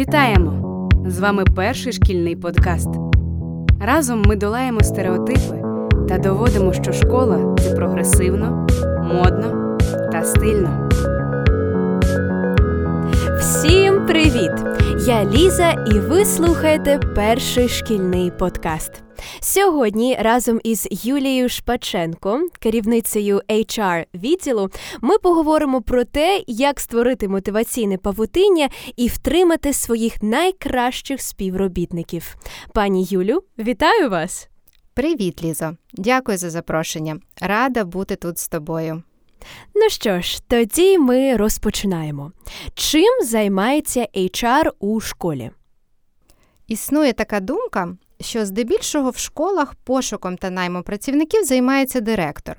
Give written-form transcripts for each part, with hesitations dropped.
Вітаємо! З вами перший шкільний подкаст. Разом ми долаємо стереотипи та доводимо, що школа – це прогресивно, модно та стильно. Всім привіт! Я Ліза, і ви слухаєте перший шкільний подкаст. Сьогодні разом із Юлією Шпаченко, керівницею HR-відділу, ми поговоримо про те, як створити мотиваційне павутиння і втримати своїх найкращих співробітників. Пані Юлю, вітаю вас! Привіт, Лізо! Дякую за запрошення. Рада бути тут з тобою. Ну що ж, тоді ми розпочинаємо. Чим займається HR у школі? Існує така думка, що здебільшого в школах пошуком та наймом працівників займається директор.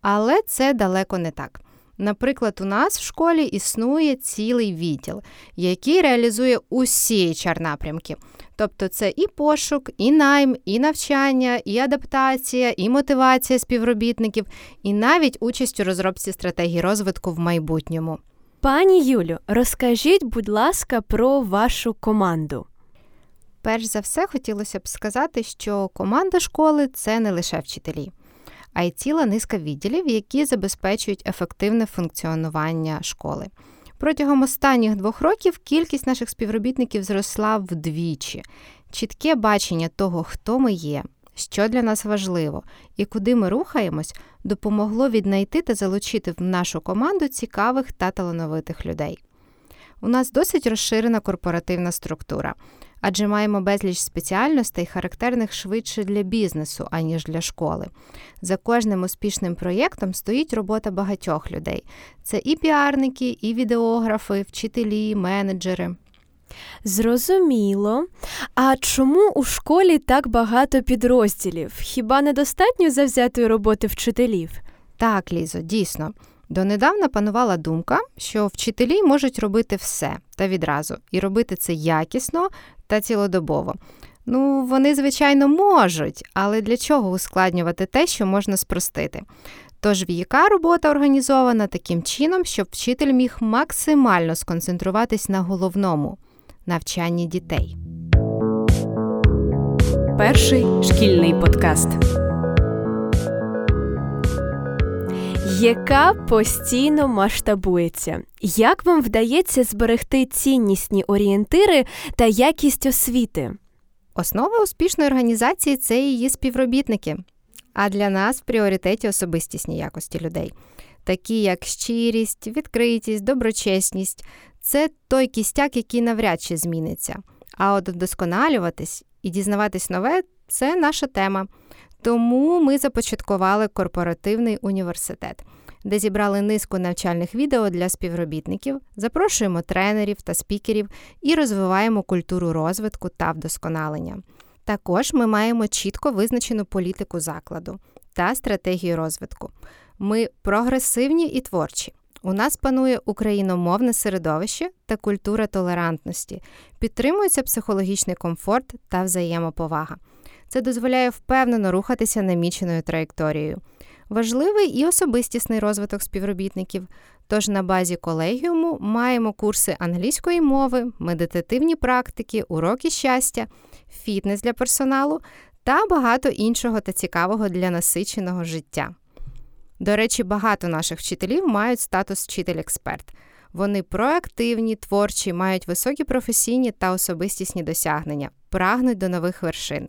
Але це далеко не так. Наприклад, у нас в школі існує цілий відділ, який реалізує усі HR-напрямки. Тобто це і пошук, і найм, і навчання, і адаптація, і мотивація співробітників, і навіть участь у розробці стратегії розвитку в майбутньому. Пані Юлю, розкажіть, будь ласка, про вашу команду. Перш за все, хотілося б сказати, що команда школи – це не лише вчителі, а й ціла низка відділів, які забезпечують ефективне функціонування школи. Протягом останніх 2 років кількість наших співробітників зросла вдвічі. Чітке бачення того, хто ми є, що для нас важливо і куди ми рухаємось, допомогло віднайти та залучити в нашу команду цікавих та талановитих людей. У нас досить розширена корпоративна структура, адже маємо безліч спеціальностей, характерних швидше для бізнесу, аніж для школи. За кожним успішним проєктом стоїть робота багатьох людей. Це і піарники, і відеографи, вчителі, менеджери. Зрозуміло. А чому у школі так багато підрозділів? Хіба недостатньо завзятої роботи вчителів? Так, Лізо, дійсно. Донедавна панувала думка, що вчителі можуть робити все та відразу, і робити це якісно та цілодобово. Вони, звичайно, можуть, але для чого ускладнювати те, що можна спростити? Тож в ЄКА робота організована таким чином, щоб вчитель міг максимально сконцентруватись на головному – навчанні дітей. Перший шкільний подкаст. ЄКА постійно масштабується. Як вам вдається зберегти ціннісні орієнтири та якість освіти? Основа успішної організації – це її співробітники. А для нас в пріоритеті особистісні якості людей. Такі як щирість, відкритість, доброчесність – це той кістяк, який навряд чи зміниться. А от вдосконалюватись і дізнаватись нове – це наша тема. Тому ми започаткували корпоративний університет, де зібрали низку навчальних відео для співробітників, запрошуємо тренерів та спікерів і розвиваємо культуру розвитку та вдосконалення. Також ми маємо чітко визначену політику закладу та стратегію розвитку. Ми прогресивні і творчі. У нас панує україномовне середовище та культура толерантності. Підтримується психологічний комфорт та взаємоповага. Це дозволяє впевнено рухатися наміченою траєкторією. Важливий і особистісний розвиток співробітників. Тож на базі колегіуму маємо курси англійської мови, медитативні практики, уроки щастя, фітнес для персоналу та багато іншого та цікавого для насиченого життя. До речі, багато наших вчителів мають статус «вчитель-експерт». Вони проактивні, творчі, мають високі професійні та особистісні досягнення, прагнуть до нових вершин.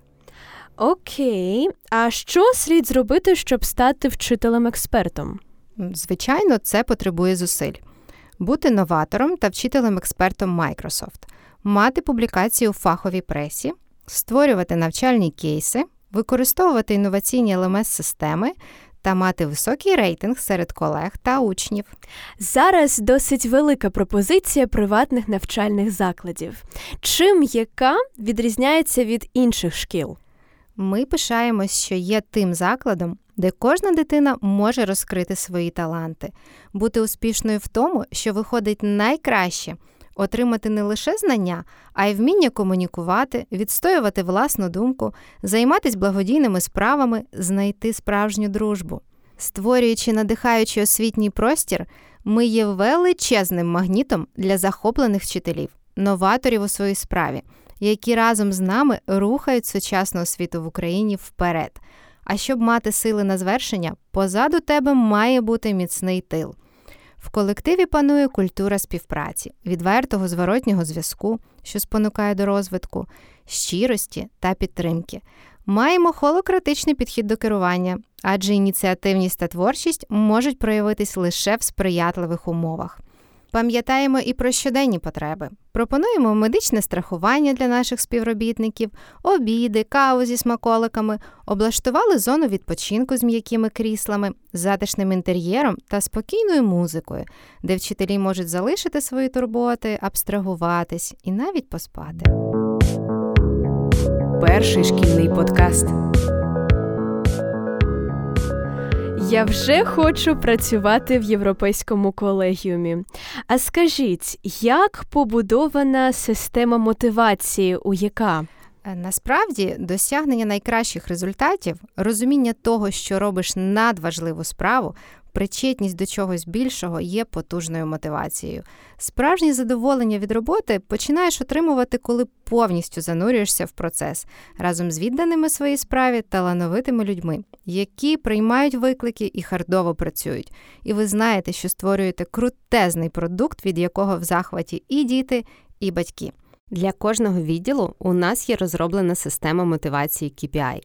Окей. А що слід зробити, щоб стати вчителем-експертом? Звичайно, це потребує зусиль. Бути новатором та вчителем-експертом Microsoft, мати публікації у фаховій пресі, створювати навчальні кейси, використовувати інноваційні LMS-системи та мати високий рейтинг серед колег та учнів. Зараз досить велика пропозиція приватних навчальних закладів. Чим ЄКА відрізняється від інших шкіл? Ми пишаємось, що є тим закладом, де кожна дитина може розкрити свої таланти, бути успішною в тому, що виходить найкраще, отримати не лише знання, а й вміння комунікувати, відстоювати власну думку, займатися благодійними справами, знайти справжню дружбу. Створюючи надихаючий освітній простір, ми є величезним магнітом для захоплених вчителів новаторів у своїй справі, які разом з нами рухають сучасну освіту в Україні вперед. А щоб мати сили на звершення, позаду тебе має бути міцний тил. В колективі панує культура співпраці, відвертого зворотнього зв'язку, що спонукає до розвитку, щирості та підтримки. Маємо холократичний підхід до керування, адже ініціативність та творчість можуть проявитись лише в сприятливих умовах. Пам'ятаємо і про щоденні потреби. Пропонуємо медичне страхування для наших співробітників, обіди, каву зі смаколиками, облаштували зону відпочинку з м'якими кріслами, затишним інтер'єром та спокійною музикою, де вчителі можуть залишити свої турботи, абстрагуватись і навіть поспати. Перший шкільний подкаст. Я вже хочу працювати в Європейському колегіумі. А скажіть, як побудована система мотивації у ЕКА? Насправді, досягнення найкращих результатів, розуміння того, що робиш надважливу справу, причетність до чогось більшого є потужною мотивацією. Справжнє задоволення від роботи починаєш отримувати, коли повністю занурюєшся в процес, разом з відданими своїй справі талановитими людьми, які приймають виклики і хардово працюють. І ви знаєте, що створюєте крутезний продукт, від якого в захваті і діти, і батьки. Для кожного відділу у нас є розроблена система мотивації KPI.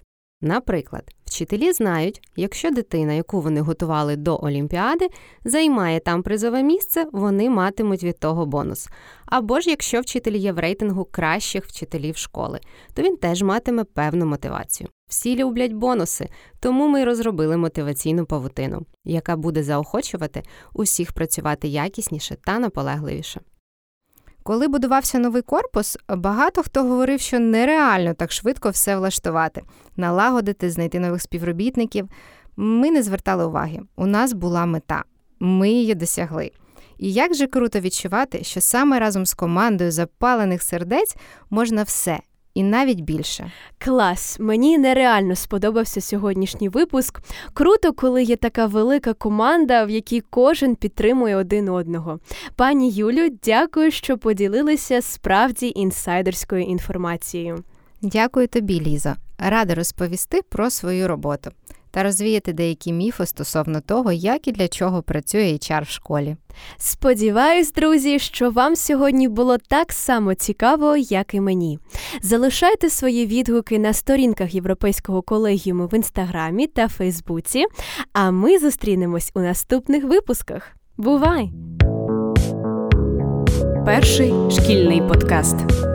Наприклад, вчителі знають, якщо дитина, яку вони готували до Олімпіади, займає там призове місце, вони матимуть від того бонус. Або ж якщо вчитель є в рейтингу кращих вчителів школи, то він теж матиме певну мотивацію. Всі люблять бонуси, тому ми розробили мотиваційну павутину, яка буде заохочувати усіх працювати якісніше та наполегливіше. Коли будувався новий корпус, багато хто говорив, що нереально так швидко все влаштувати, налагодити, знайти нових співробітників. Ми не звертали уваги. У нас була мета. Ми її досягли. І як же круто відчувати, що саме разом з командою запалених сердець можна все – і навіть більше. Клас! Мені нереально сподобався сьогоднішній випуск. Круто, коли є така велика команда, в якій кожен підтримує один одного. Пані Юлю, дякую, що поділилися справді інсайдерською інформацією. Дякую тобі, Лізо. Рада розповісти про свою роботу та розвіяти деякі міфи стосовно того, як і для чого працює HR в школі. Сподіваюсь, друзі, що вам сьогодні було так само цікаво, як і мені. Залишайте свої відгуки на сторінках Європейського колегіуму в Інстаграмі та Фейсбуці, а ми зустрінемось у наступних випусках. Бувай! Перший шкільний подкаст.